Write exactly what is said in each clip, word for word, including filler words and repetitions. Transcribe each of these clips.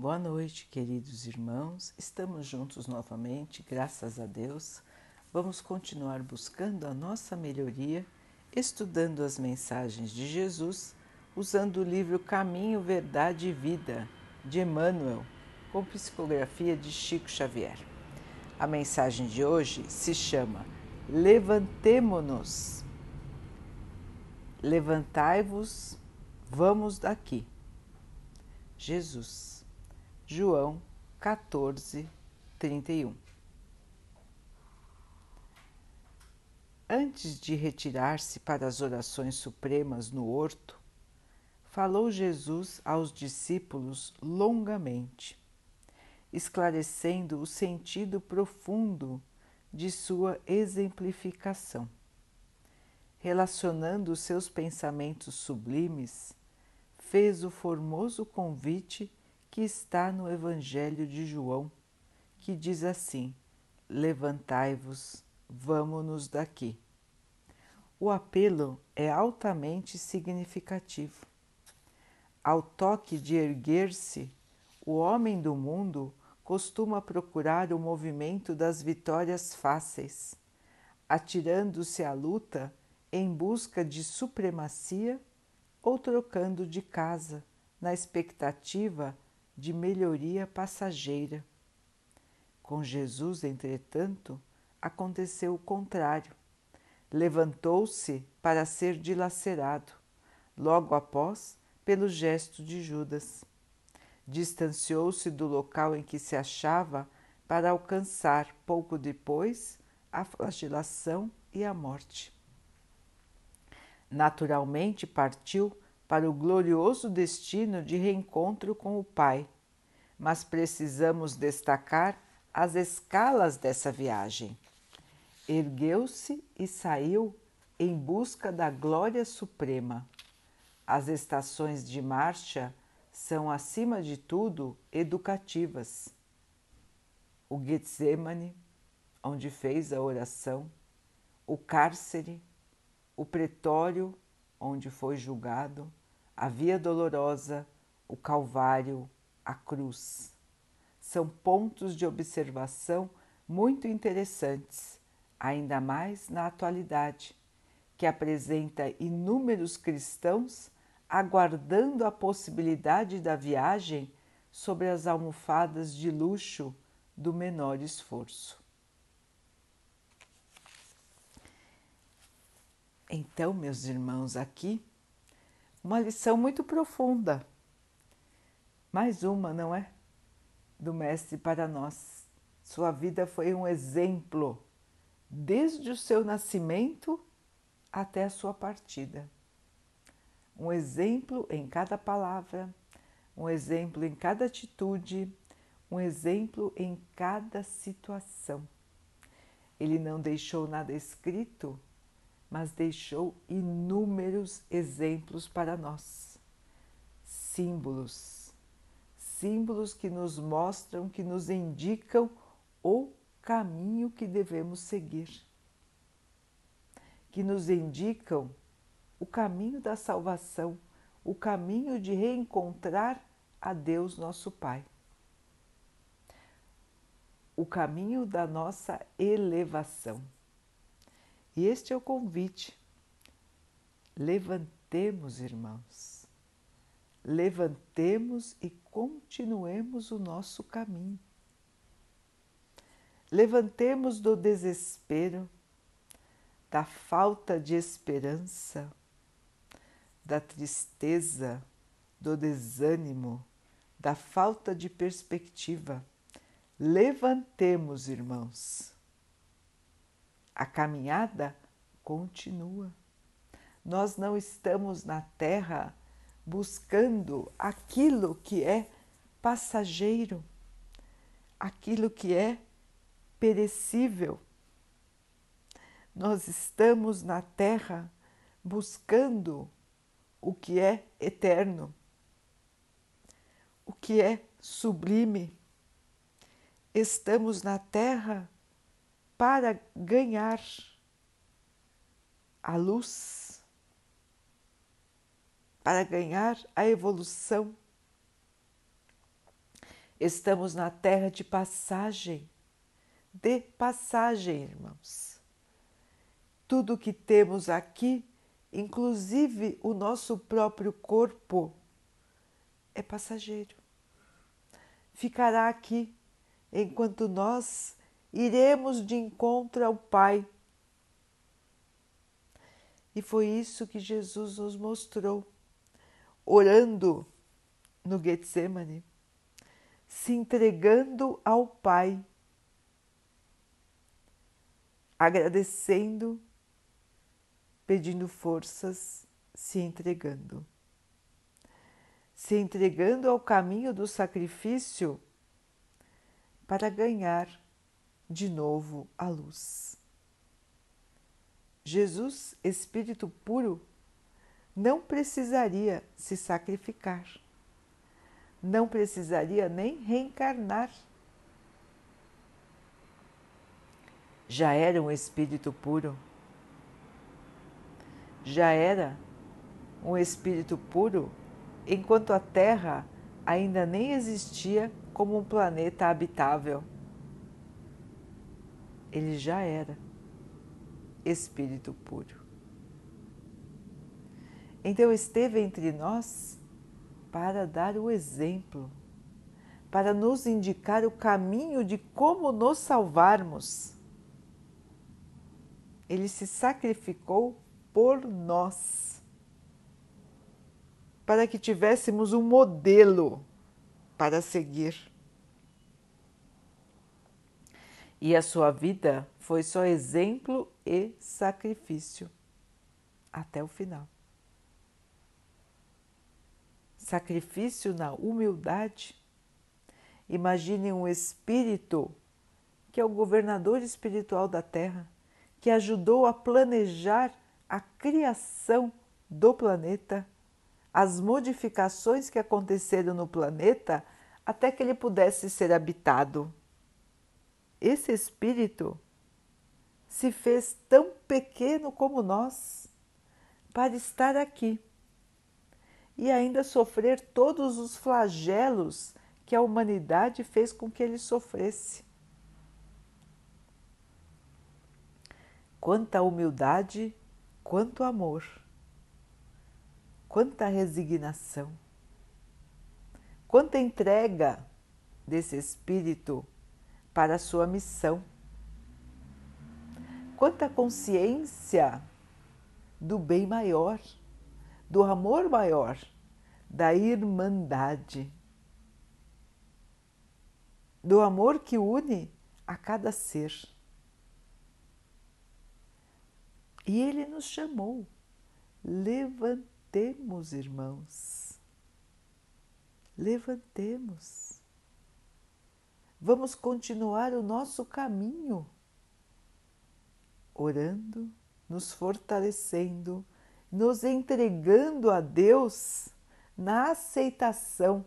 Boa noite, queridos irmãos. Estamos juntos novamente, graças a Deus. Vamos continuar buscando a nossa melhoria, estudando as mensagens de Jesus, usando o livro Caminho, Verdade e Vida, de Emmanuel, com psicografia de Chico Xavier. A mensagem de hoje se chama Levantemo-nos. Levantai-vos, vamos daqui. Jesus. João quatorze, trinta e um. Antes de retirar-se para as orações supremas no horto, falou Jesus aos discípulos longamente, esclarecendo o sentido profundo de sua exemplificação, relacionando os seus pensamentos sublimes, fez o formoso convite que está no Evangelho de João, que diz assim: levantai-vos, vamo-nos daqui. O apelo é altamente significativo. Ao toque de erguer-se, o homem do mundo costuma procurar o movimento das vitórias fáceis, atirando-se à luta em busca de supremacia ou trocando de casa na expectativa de melhoria passageira. Com Jesus, entretanto, aconteceu o contrário. Levantou-se para ser dilacerado, logo após, pelo gesto de Judas. Distanciou-se do local em que se achava para alcançar, pouco depois, a flagelação e a morte. Naturalmente partiu para o glorioso destino de reencontro com o Pai, mas precisamos destacar as escalas dessa viagem. Ergueu-se e saiu em busca da glória suprema. As estações de marcha são, acima de tudo, educativas. O Getsêmani, onde fez a oração, o cárcere, o pretório, onde foi julgado, a Via Dolorosa, o Calvário, a cruz. São pontos de observação muito interessantes, ainda mais na atualidade, que apresenta inúmeros cristãos aguardando a possibilidade da viagem sobre as almofadas de luxo do menor esforço. Então, meus irmãos, aqui, uma lição muito profunda, mais uma, não é? Do Mestre para nós. Sua vida foi um exemplo, desde o seu nascimento até a sua partida. Um exemplo em cada palavra, um exemplo em cada atitude, um exemplo em cada situação. Ele não deixou nada escrito, mas deixou inúmeros exemplos para nós, símbolos, símbolos que nos mostram, que nos indicam o caminho que devemos seguir, que nos indicam o caminho da salvação, o caminho de reencontrar a Deus nosso Pai, o caminho da nossa elevação. E este é o convite. Levantemos, irmãos, levantemos e continuemos o nosso caminho. Levantemos do desespero, da falta de esperança, da tristeza, do desânimo, da falta de perspectiva. Levantemos, irmãos. A caminhada continua. Nós não estamos na terra buscando aquilo que é passageiro, aquilo que é perecível. Nós estamos na terra buscando o que é eterno, o que é sublime. Estamos na terra para ganhar a luz, para ganhar a evolução. Estamos na terra de passagem, de passagem, irmãos. Tudo que temos aqui, inclusive o nosso próprio corpo, é passageiro. Ficará aqui enquanto nós iremos de encontro ao Pai. E foi isso que Jesus nos mostrou, orando no Getsêmani, se entregando ao Pai, agradecendo, pedindo forças, se entregando. Se entregando ao caminho do sacrifício para ganhar de novo a luz. Jesus, Espírito puro, não precisaria se sacrificar, não precisaria nem reencarnar. Já era um Espírito puro, já era um Espírito puro enquanto a Terra ainda nem existia como um planeta habitável. Ele já era Espírito puro. Então esteve entre nós para dar o exemplo, para nos indicar o caminho de como nos salvarmos. Ele se sacrificou por nós, para que tivéssemos um modelo para seguir. E a sua vida foi só exemplo e sacrifício até o final. Sacrifício na humildade. Imaginem um espírito que é o governador espiritual da Terra, que ajudou a planejar a criação do planeta, as modificações que aconteceram no planeta até que ele pudesse ser habitado. Esse espírito se fez tão pequeno como nós para estar aqui e ainda sofrer todos os flagelos que a humanidade fez com que ele sofresse. Quanta humildade, quanto amor, quanta resignação, quanta entrega desse espírito para a sua missão. Quanta consciência do bem maior, do amor maior, da irmandade, do amor que une a cada ser. E ele nos chamou, levantemos, irmãos, levantemos. Vamos continuar o nosso caminho, orando, nos fortalecendo, nos entregando a Deus na aceitação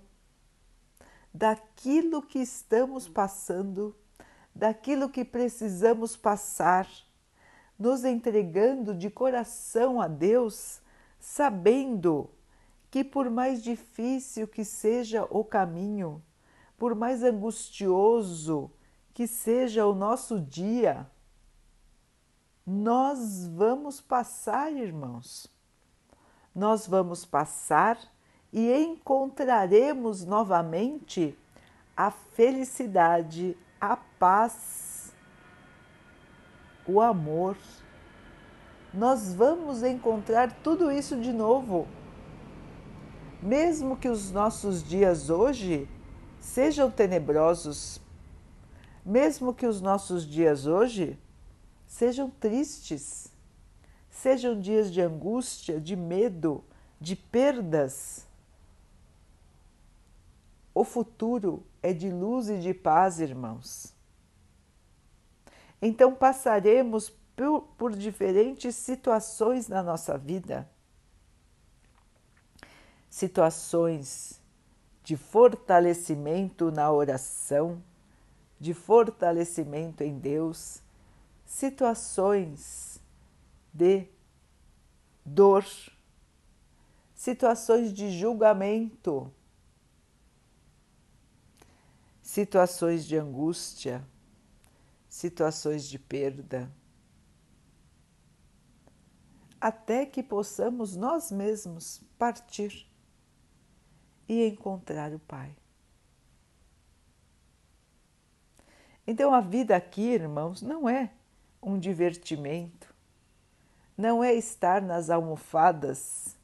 daquilo que estamos passando, daquilo que precisamos passar, nos entregando de coração a Deus, sabendo que por mais difícil que seja o caminho, por mais angustioso que seja o nosso dia, nós vamos passar, irmãos. Nós vamos passar e encontraremos novamente a felicidade, a paz, o amor. Nós vamos encontrar tudo isso de novo. Mesmo que os nossos dias hoje sejam tenebrosos, mesmo que os nossos dias hoje sejam tristes, sejam dias de angústia, de medo, de perdas. O futuro é de luz e de paz, irmãos. Então passaremos por, por diferentes situações na nossa vida, situações de fortalecimento na oração, de fortalecimento em Deus, situações de dor, situações de julgamento, situações de angústia, situações de perda, até que possamos nós mesmos partir e encontrar o Pai. Então a vida aqui, irmãos, não é um divertimento, não é estar nas almofadas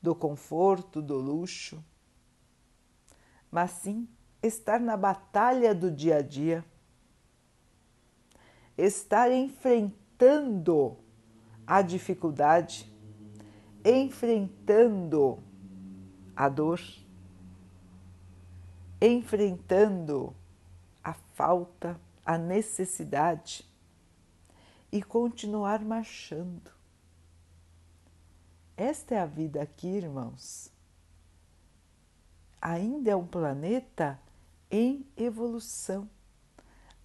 do conforto, do luxo, mas sim estar na batalha do dia a dia, estar enfrentando a dificuldade, enfrentando a dor, enfrentando a falta, a necessidade, e continuar marchando. Esta é a vida aqui, irmãos. Ainda é um planeta em evolução.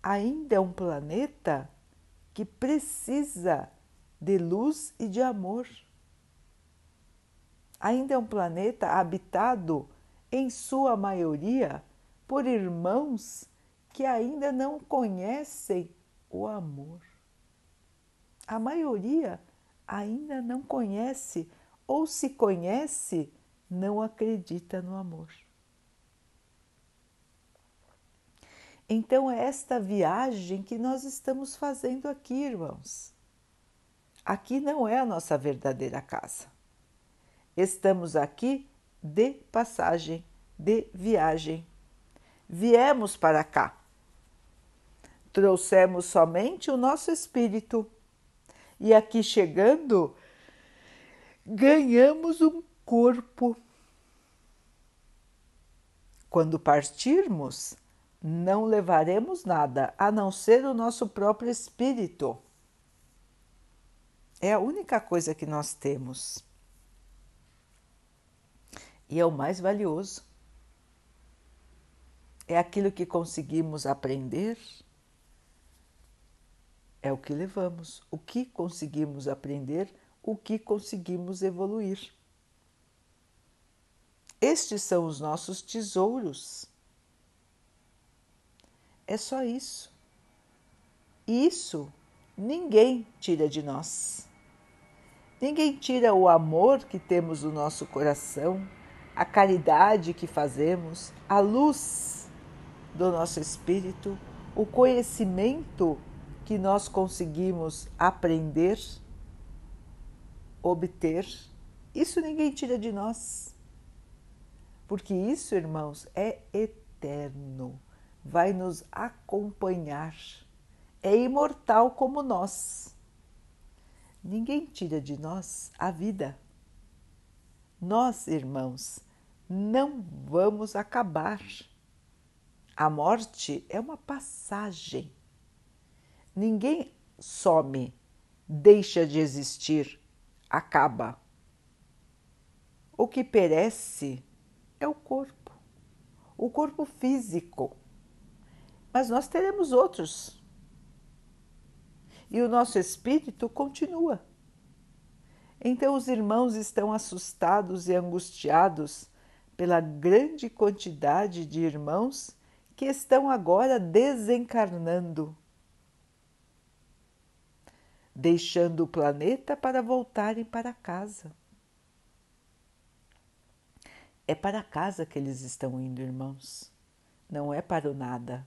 Ainda é um planeta que precisa de luz e de amor. Ainda é um planeta habitado, em sua maioria, por irmãos que ainda não conhecem o amor. A maioria ainda não conhece, ou se conhece, não acredita no amor. Então é esta viagem que nós estamos fazendo aqui, irmãos. Aqui não é a nossa verdadeira casa. Estamos aqui de passagem, de viagem. Viemos para cá. Trouxemos somente o nosso espírito. E aqui chegando, ganhamos um corpo. Quando partirmos, não levaremos nada, a não ser o nosso próprio espírito. É a única coisa que nós temos. E é o mais valioso. É aquilo que conseguimos aprender. É o que levamos, o que conseguimos aprender, o que conseguimos evoluir. Estes são os nossos tesouros. É só isso. Isso ninguém tira de nós. Ninguém tira o amor que temos no nosso coração, a caridade que fazemos, a luz do nosso espírito, o conhecimento que nós conseguimos aprender, obter, isso ninguém tira de nós. Porque isso, irmãos, é eterno, vai nos acompanhar, é imortal como nós. Ninguém tira de nós a vida. Nós, irmãos, não vamos acabar. A morte é uma passagem. Ninguém some, deixa de existir, acaba. O que perece é o corpo, o corpo físico. Mas nós teremos outros. E o nosso espírito continua. Então os irmãos estão assustados e angustiados pela grande quantidade de irmãos que estão agora desencarnando, deixando o planeta para voltarem para casa. É para casa que eles estão indo, irmãos. Não é para o nada.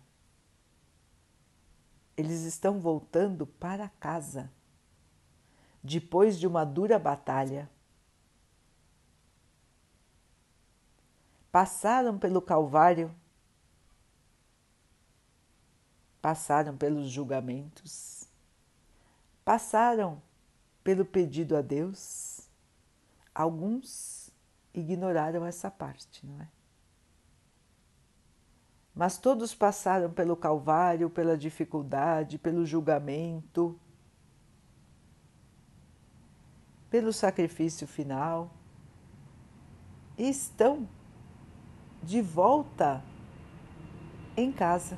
Eles estão voltando para casa, depois de uma dura batalha. Passaram pelo Calvário, passaram pelos julgamentos, passaram pelo pedido a Deus. Alguns ignoraram essa parte, não é? Mas todos passaram pelo Calvário, pela dificuldade, pelo julgamento, pelo sacrifício final, e estão de volta em casa.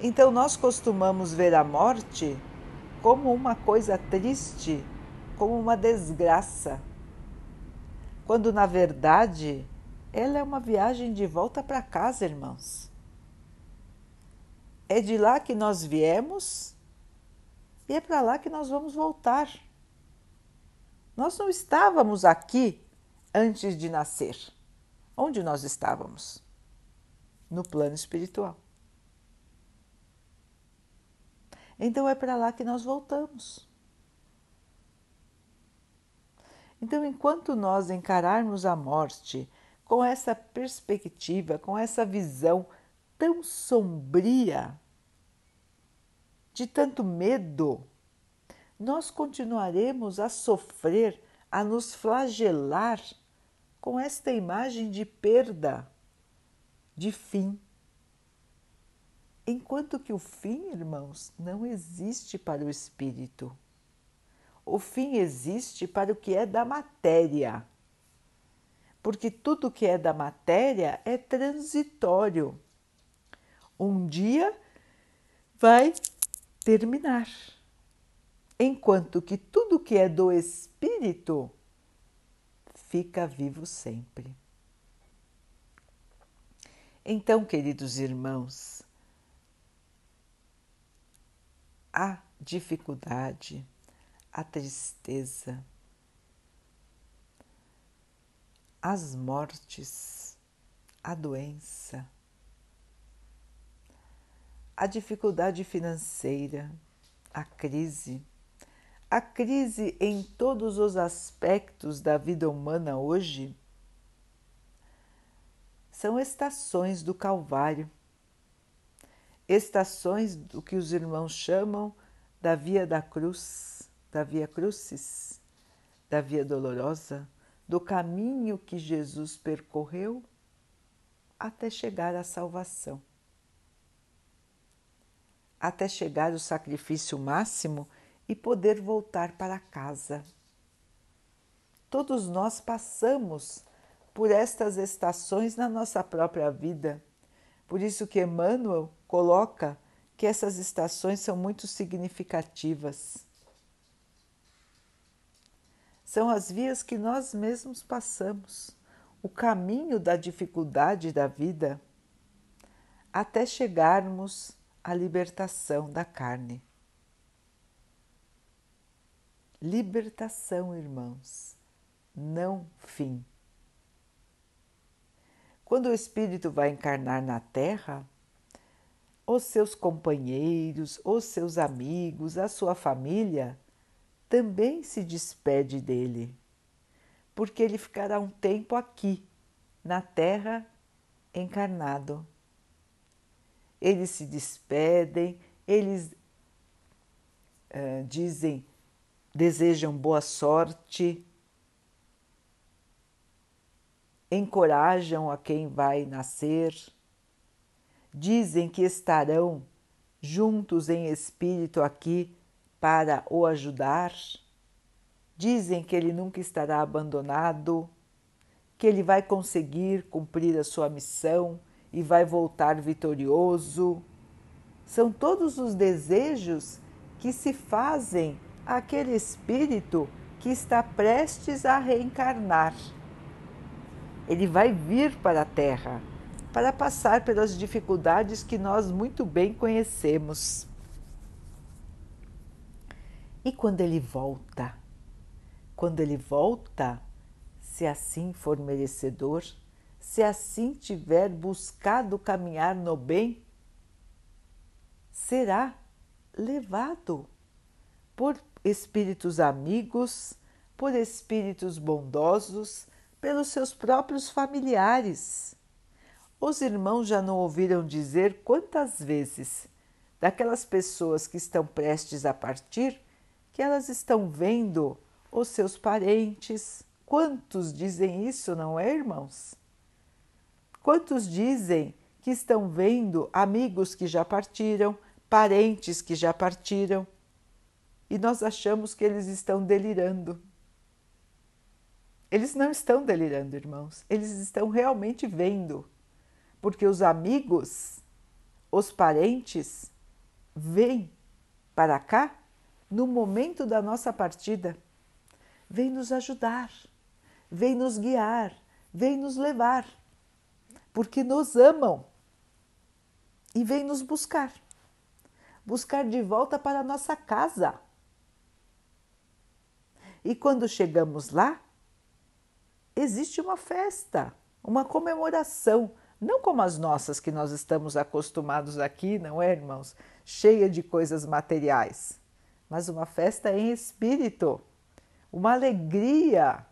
Então nós costumamos ver a morte como uma coisa triste, como uma desgraça, quando na verdade Ela é uma viagem de volta para casa, irmãos. É de lá que nós viemos e é para lá que nós vamos voltar. Nós não estávamos aqui antes de nascer. Onde nós estávamos? No plano espiritual. Então é para lá que nós voltamos. Então, enquanto nós encararmos a morte com essa perspectiva, com essa visão tão sombria, de tanto medo, nós continuaremos a sofrer, a nos flagelar com esta imagem de perda, de fim. Enquanto que o fim, irmãos, não existe para o espírito. O fim existe para o que é da matéria, porque tudo que é da matéria é transitório. Um dia vai terminar, enquanto que tudo que é do espírito fica vivo sempre. Então, queridos irmãos, a dificuldade, a tristeza, as mortes, a doença, a dificuldade financeira, a crise, a crise em todos os aspectos da vida humana hoje, são estações do Calvário, estações do que os irmãos chamam da Via da Cruz, da Via Crucis, da Via Dolorosa, do caminho que Jesus percorreu até chegar à salvação, até chegar ao sacrifício máximo e poder voltar para casa. Todos nós passamos por estas estações na nossa própria vida. Por isso que Emmanuel coloca que essas estações são muito significativas. São as vias que nós mesmos passamos, o caminho da dificuldade da vida, até chegarmos à libertação da carne. Libertação, irmãos, não fim. Quando o espírito vai encarnar na Terra, os seus companheiros, os seus amigos, a sua família também se despede dele, porque ele ficará um tempo aqui, na Terra, encarnado. Eles se despedem, eles uh, dizem, desejam boa sorte, encorajam a quem vai nascer, dizem que estarão juntos em espírito aqui para o ajudar, dizem que ele nunca estará abandonado, que ele vai conseguir cumprir a sua missão e vai voltar vitorioso. São todos os desejos que se fazem àquele espírito que está prestes a reencarnar. Ele vai vir para a Terra, para passar pelas dificuldades que nós muito bem conhecemos. E quando ele volta, quando ele volta, se assim for merecedor, se assim tiver buscado caminhar no bem, será levado por espíritos amigos, por espíritos bondosos, pelos seus próprios familiares. Os irmãos já não ouviram dizer quantas vezes daquelas pessoas que estão prestes a partir, que elas estão vendo os seus parentes. Quantos dizem isso, não é, irmãos? Quantos dizem que estão vendo amigos que já partiram, parentes que já partiram, e nós achamos que eles estão delirando. Eles não estão delirando, irmãos. Eles estão realmente vendo. Porque os amigos, os parentes, vêm para cá no momento da nossa partida. Vêm nos ajudar, vêm nos guiar, vêm nos levar, porque nos amam e vêm nos buscar, buscar de volta para a nossa casa. E quando chegamos lá, existe uma festa, uma comemoração, não como as nossas que nós estamos acostumados aqui, não é, irmãos? Cheia de coisas materiais, mas uma festa em espírito, uma alegria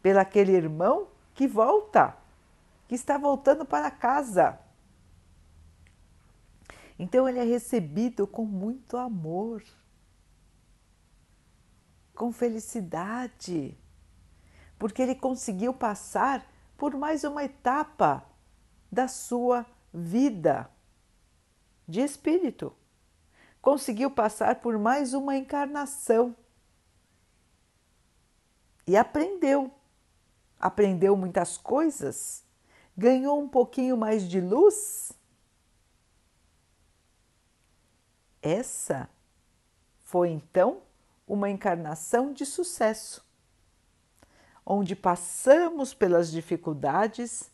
pelo aquele irmão que volta, que está voltando para casa. Então ele é recebido com muito amor, com felicidade, porque ele conseguiu passar por mais uma etapa da sua vida de espírito. Conseguiu passar por mais uma encarnação e aprendeu. Aprendeu muitas coisas, ganhou um pouquinho mais de luz. Essa foi então uma encarnação de sucesso, onde passamos pelas dificuldades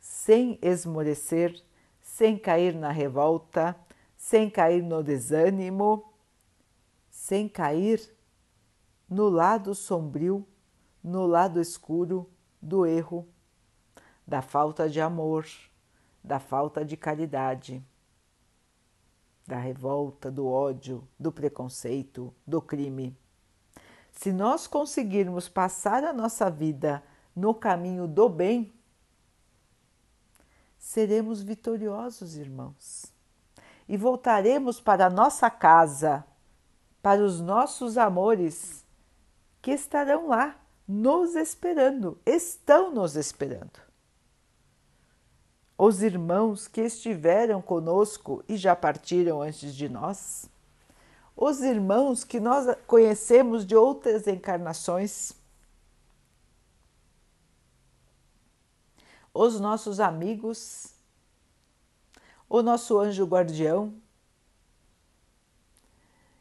sem esmorecer, sem cair na revolta, sem cair no desânimo, sem cair no lado sombrio, no lado escuro do erro, da falta de amor, da falta de caridade, da revolta, do ódio, do preconceito, do crime. Se nós conseguirmos passar a nossa vida no caminho do bem, seremos vitoriosos, irmãos, e voltaremos para a nossa casa, para os nossos amores, que estarão lá nos esperando, estão nos esperando. Os irmãos que estiveram conosco e já partiram antes de nós, os irmãos que nós conhecemos de outras encarnações, os nossos amigos, o nosso anjo guardião,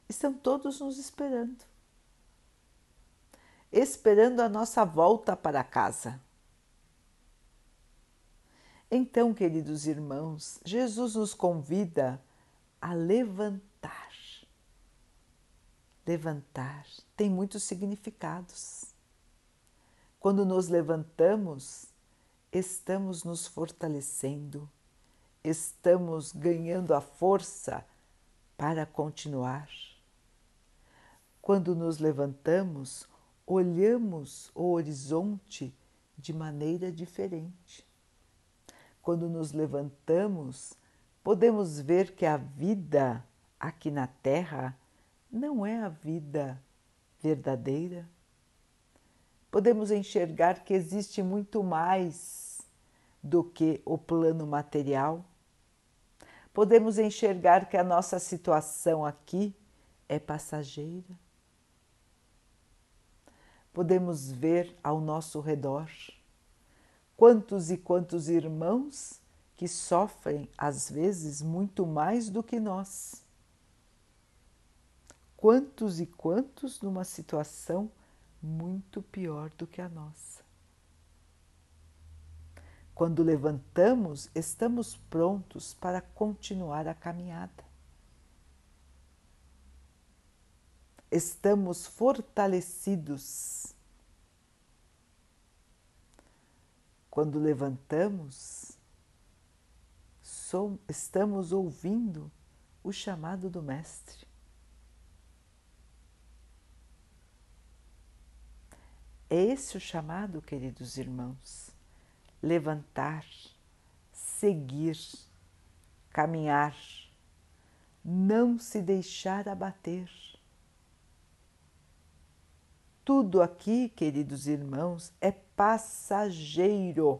estão todos nos esperando. Esperando a nossa volta para casa. Então, queridos irmãos, Jesus nos convida a levantar. Levantar tem muitos significados. Quando nos levantamos, estamos nos fortalecendo, estamos ganhando a força para continuar. Quando nos levantamos, olhamos o horizonte de maneira diferente. Quando nos levantamos, podemos ver que a vida aqui na Terra não é a vida verdadeira. Podemos enxergar que existe muito mais do que o plano material. Podemos enxergar que a nossa situação aqui é passageira. Podemos ver ao nosso redor quantos e quantos irmãos que sofrem, às vezes, muito mais do que nós. Quantos e quantos numa situação muito pior do que a nossa. Quando levantamos, estamos prontos para continuar a caminhada. Estamos fortalecidos. Quando levantamos, som, estamos ouvindo o chamado do Mestre. É esse o chamado, queridos irmãos. Levantar, seguir, caminhar, não se deixar abater. Tudo aqui, queridos irmãos, é passageiro.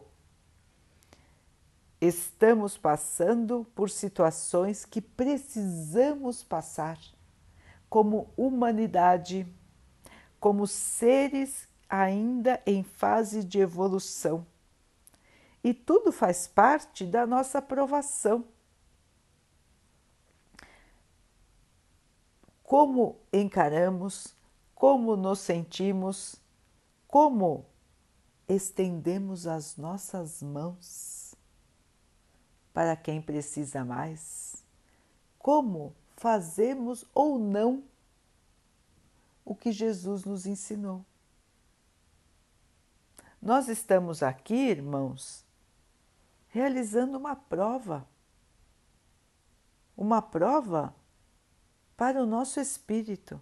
Estamos passando por situações que precisamos passar como humanidade, como seres ainda em fase de evolução. E tudo faz parte da nossa provação. Como encaramos, como nos sentimos, como estendemos as nossas mãos para quem precisa mais? Como fazemos ou não o que Jesus nos ensinou? Nós estamos aqui, irmãos, realizando uma prova, uma prova para o nosso espírito.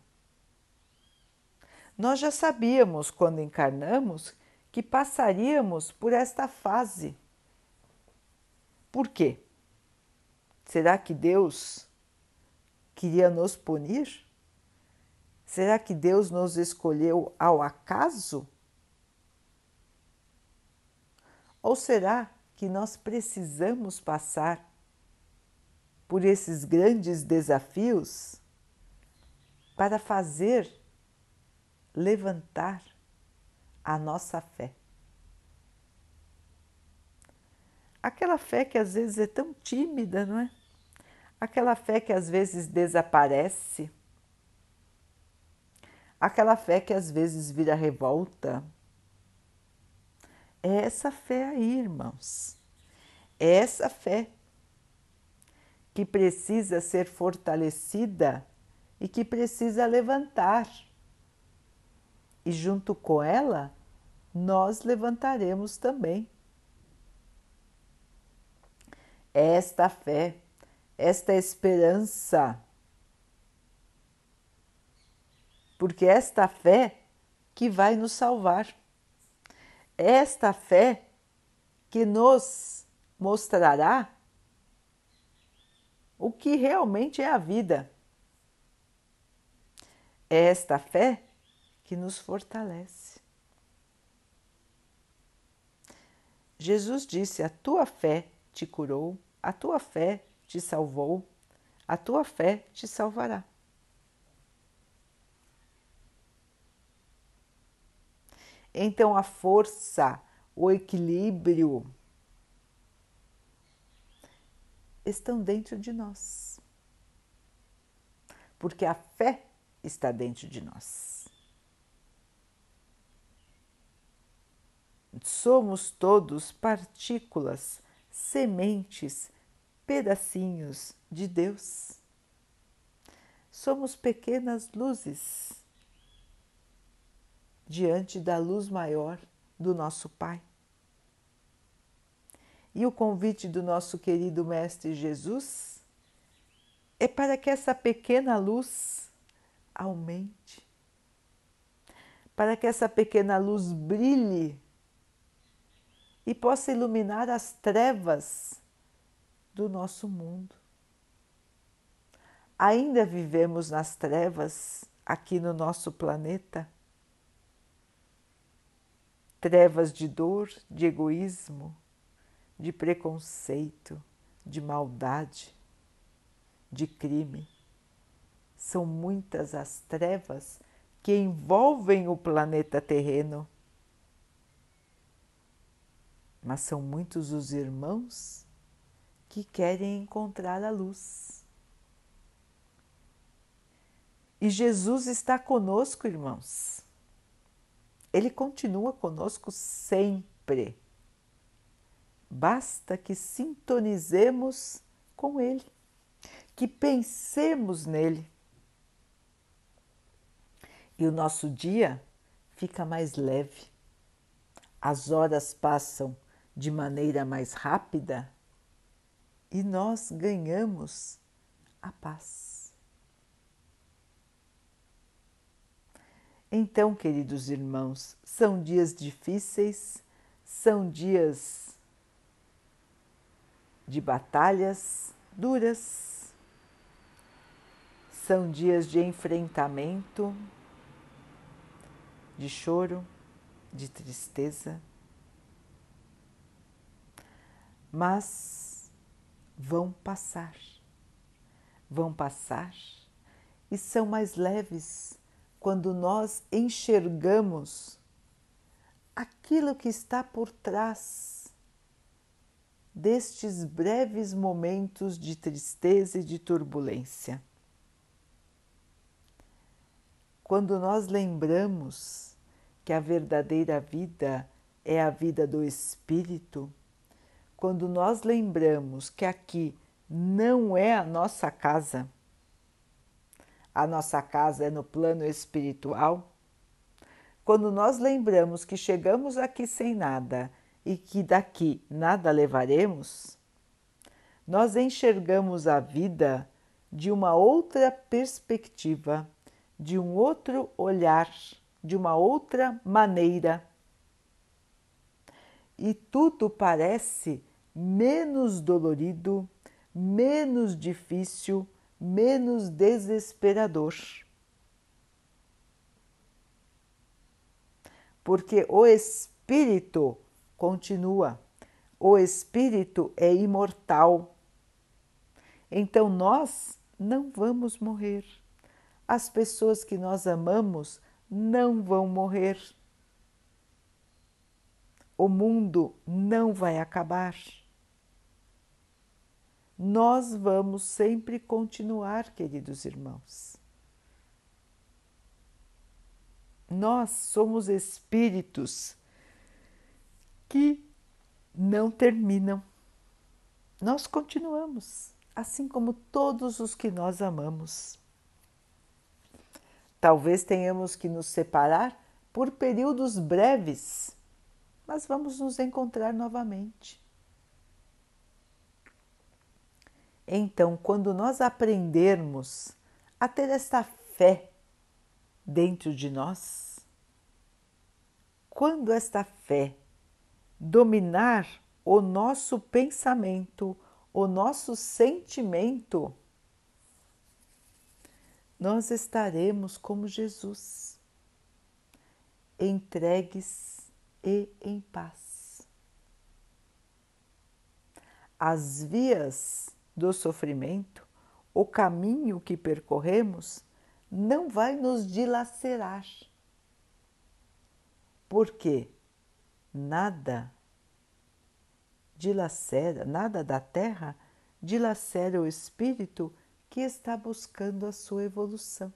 Nós já sabíamos, quando encarnamos, que passaríamos por esta fase. Por quê? Será que Deus queria nos punir? Será que Deus nos escolheu ao acaso? Ou será que nós precisamos passar por esses grandes desafios para fazer levantar a nossa fé? Aquela fé que às vezes é tão tímida, não é? Aquela fé que às vezes desaparece. Aquela fé que às vezes vira revolta. É essa fé aí, irmãos. É essa fé que precisa ser fortalecida e que precisa levantar. E junto com ela, nós levantaremos também. Esta fé, esta esperança, porque esta fé que vai nos salvar, esta fé que nos mostrará o que realmente é a vida, esta fé que nos fortalece. Jesus disse: a tua fé te curou, a tua fé te salvou, a tua fé te salvará. Então a força, o equilíbrio estão dentro de nós, porque a fé está dentro de nós. Somos todos partículas, sementes, pedacinhos de Deus. Somos pequenas luzes diante da luz maior do nosso Pai. E o convite do nosso querido Mestre Jesus é para que essa pequena luz aumente, para que essa pequena luz brilhe e possa iluminar as trevas do nosso mundo. Ainda vivemos nas trevas aqui no nosso planeta. Trevas de dor, de egoísmo, de preconceito, de maldade, de crime. São muitas as trevas que envolvem o planeta terreno. Mas são muitos os irmãos que querem encontrar a luz. E Jesus está conosco, irmãos. Ele continua conosco sempre. Basta que sintonizemos com Ele, que pensemos nele. E o nosso dia fica mais leve. As horas passam de maneira mais rápida e nós ganhamos a paz. Então, queridos irmãos, são dias difíceis, são dias de batalhas duras, são dias de enfrentamento, de choro, de tristeza, mas vão passar, vão passar e são mais leves quando nós enxergamos aquilo que está por trás destes breves momentos de tristeza e de turbulência. Quando nós lembramos que a verdadeira vida é a vida do Espírito, quando nós lembramos que aqui não é a nossa casa, a nossa casa é no plano espiritual, quando nós lembramos que chegamos aqui sem nada e que daqui nada levaremos, nós enxergamos a vida de uma outra perspectiva, de um outro olhar, de uma outra maneira. E tudo parece menos dolorido, menos difícil, menos desesperador. Porque o espírito continua, o espírito é imortal. Então nós não vamos morrer. As pessoas que nós amamos não vão morrer. O mundo não vai acabar. Nós vamos sempre continuar, queridos irmãos. Nós somos espíritos que não terminam. Nós continuamos, assim como todos os que nós amamos. Talvez tenhamos que nos separar por períodos breves, mas vamos nos encontrar novamente. Então, quando nós aprendermos a ter esta fé dentro de nós, quando esta fé dominar o nosso pensamento, o nosso sentimento, nós estaremos como Jesus, entregues e em paz. As vias do sofrimento, o caminho que percorremos, não vai nos dilacerar, porque nada dilacera, nada da terra dilacera o espírito que está buscando a sua evolução.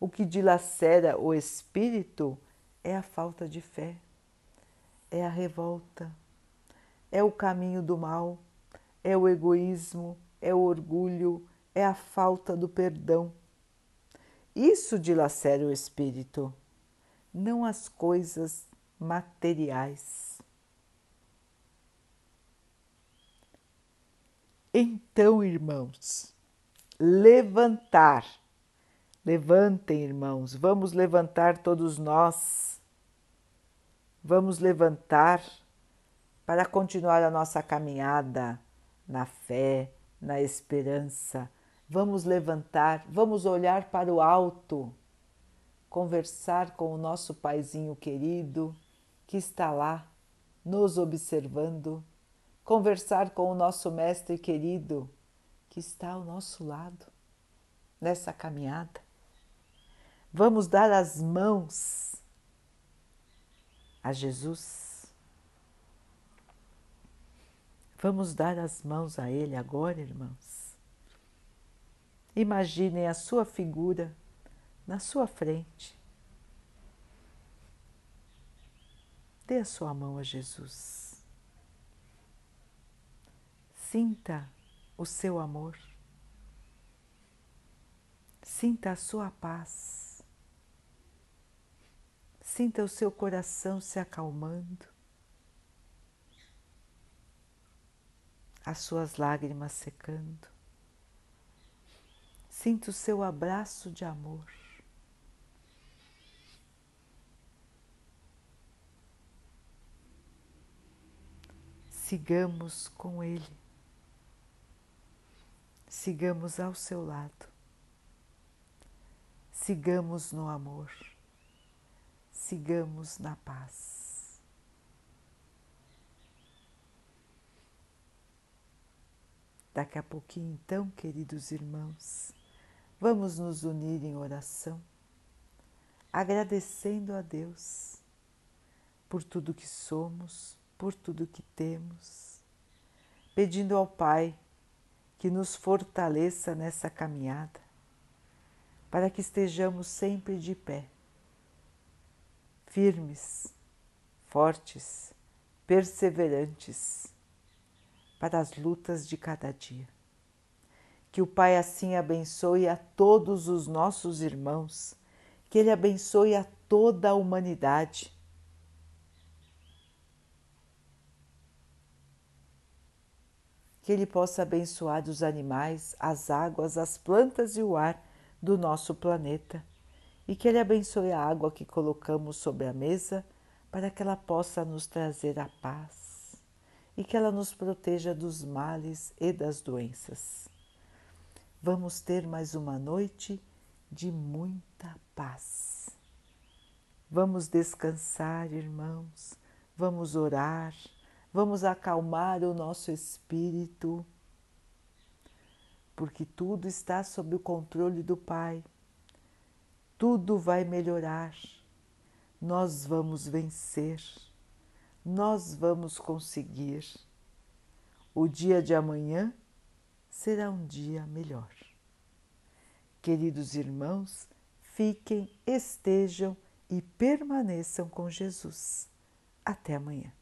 O que dilacera o espírito é a falta de fé, é a revolta, é o caminho do mal, é o egoísmo, é o orgulho, é a falta do perdão. Isso dilacera o espírito, não as coisas materiais. Então, irmãos, levantar, levantem, irmãos, vamos levantar todos nós. Vamos levantar para continuar a nossa caminhada na fé, na esperança. Vamos levantar, vamos olhar para o alto, conversar com o nosso paizinho querido que está lá nos observando, conversar com o nosso mestre querido que está ao nosso lado nessa caminhada. Vamos dar as mãos a Jesus. Vamos dar as mãos a Ele agora, irmãos. Imaginem a sua figura na sua frente. Dê a sua mão a Jesus. Sinta o seu amor. Sinta a sua paz. Sinta o seu coração se acalmando, as suas lágrimas secando. Sinta o seu abraço de amor. Sigamos com Ele, sigamos ao seu lado, sigamos no amor. Sigamos na paz. Daqui a pouquinho, então, queridos irmãos, vamos nos unir em oração, agradecendo a Deus por tudo que somos, por tudo que temos, pedindo ao Pai que nos fortaleça nessa caminhada, para que estejamos sempre de pé, firmes, fortes, perseverantes para as lutas de cada dia. Que o Pai assim abençoe a todos os nossos irmãos, que Ele abençoe a toda a humanidade. Que Ele possa abençoar os animais, as águas, as plantas e o ar do nosso planeta. E que Ele abençoe a água que colocamos sobre a mesa para que ela possa nos trazer a paz. E que ela nos proteja dos males e das doenças. Vamos ter mais uma noite de muita paz. Vamos descansar, irmãos. Vamos orar. Vamos acalmar o nosso espírito, porque tudo está sob o controle do Pai. Tudo vai melhorar. Nós vamos vencer. Nós vamos conseguir. O dia de amanhã será um dia melhor. Queridos irmãos, fiquem, estejam e permaneçam com Jesus. Até amanhã.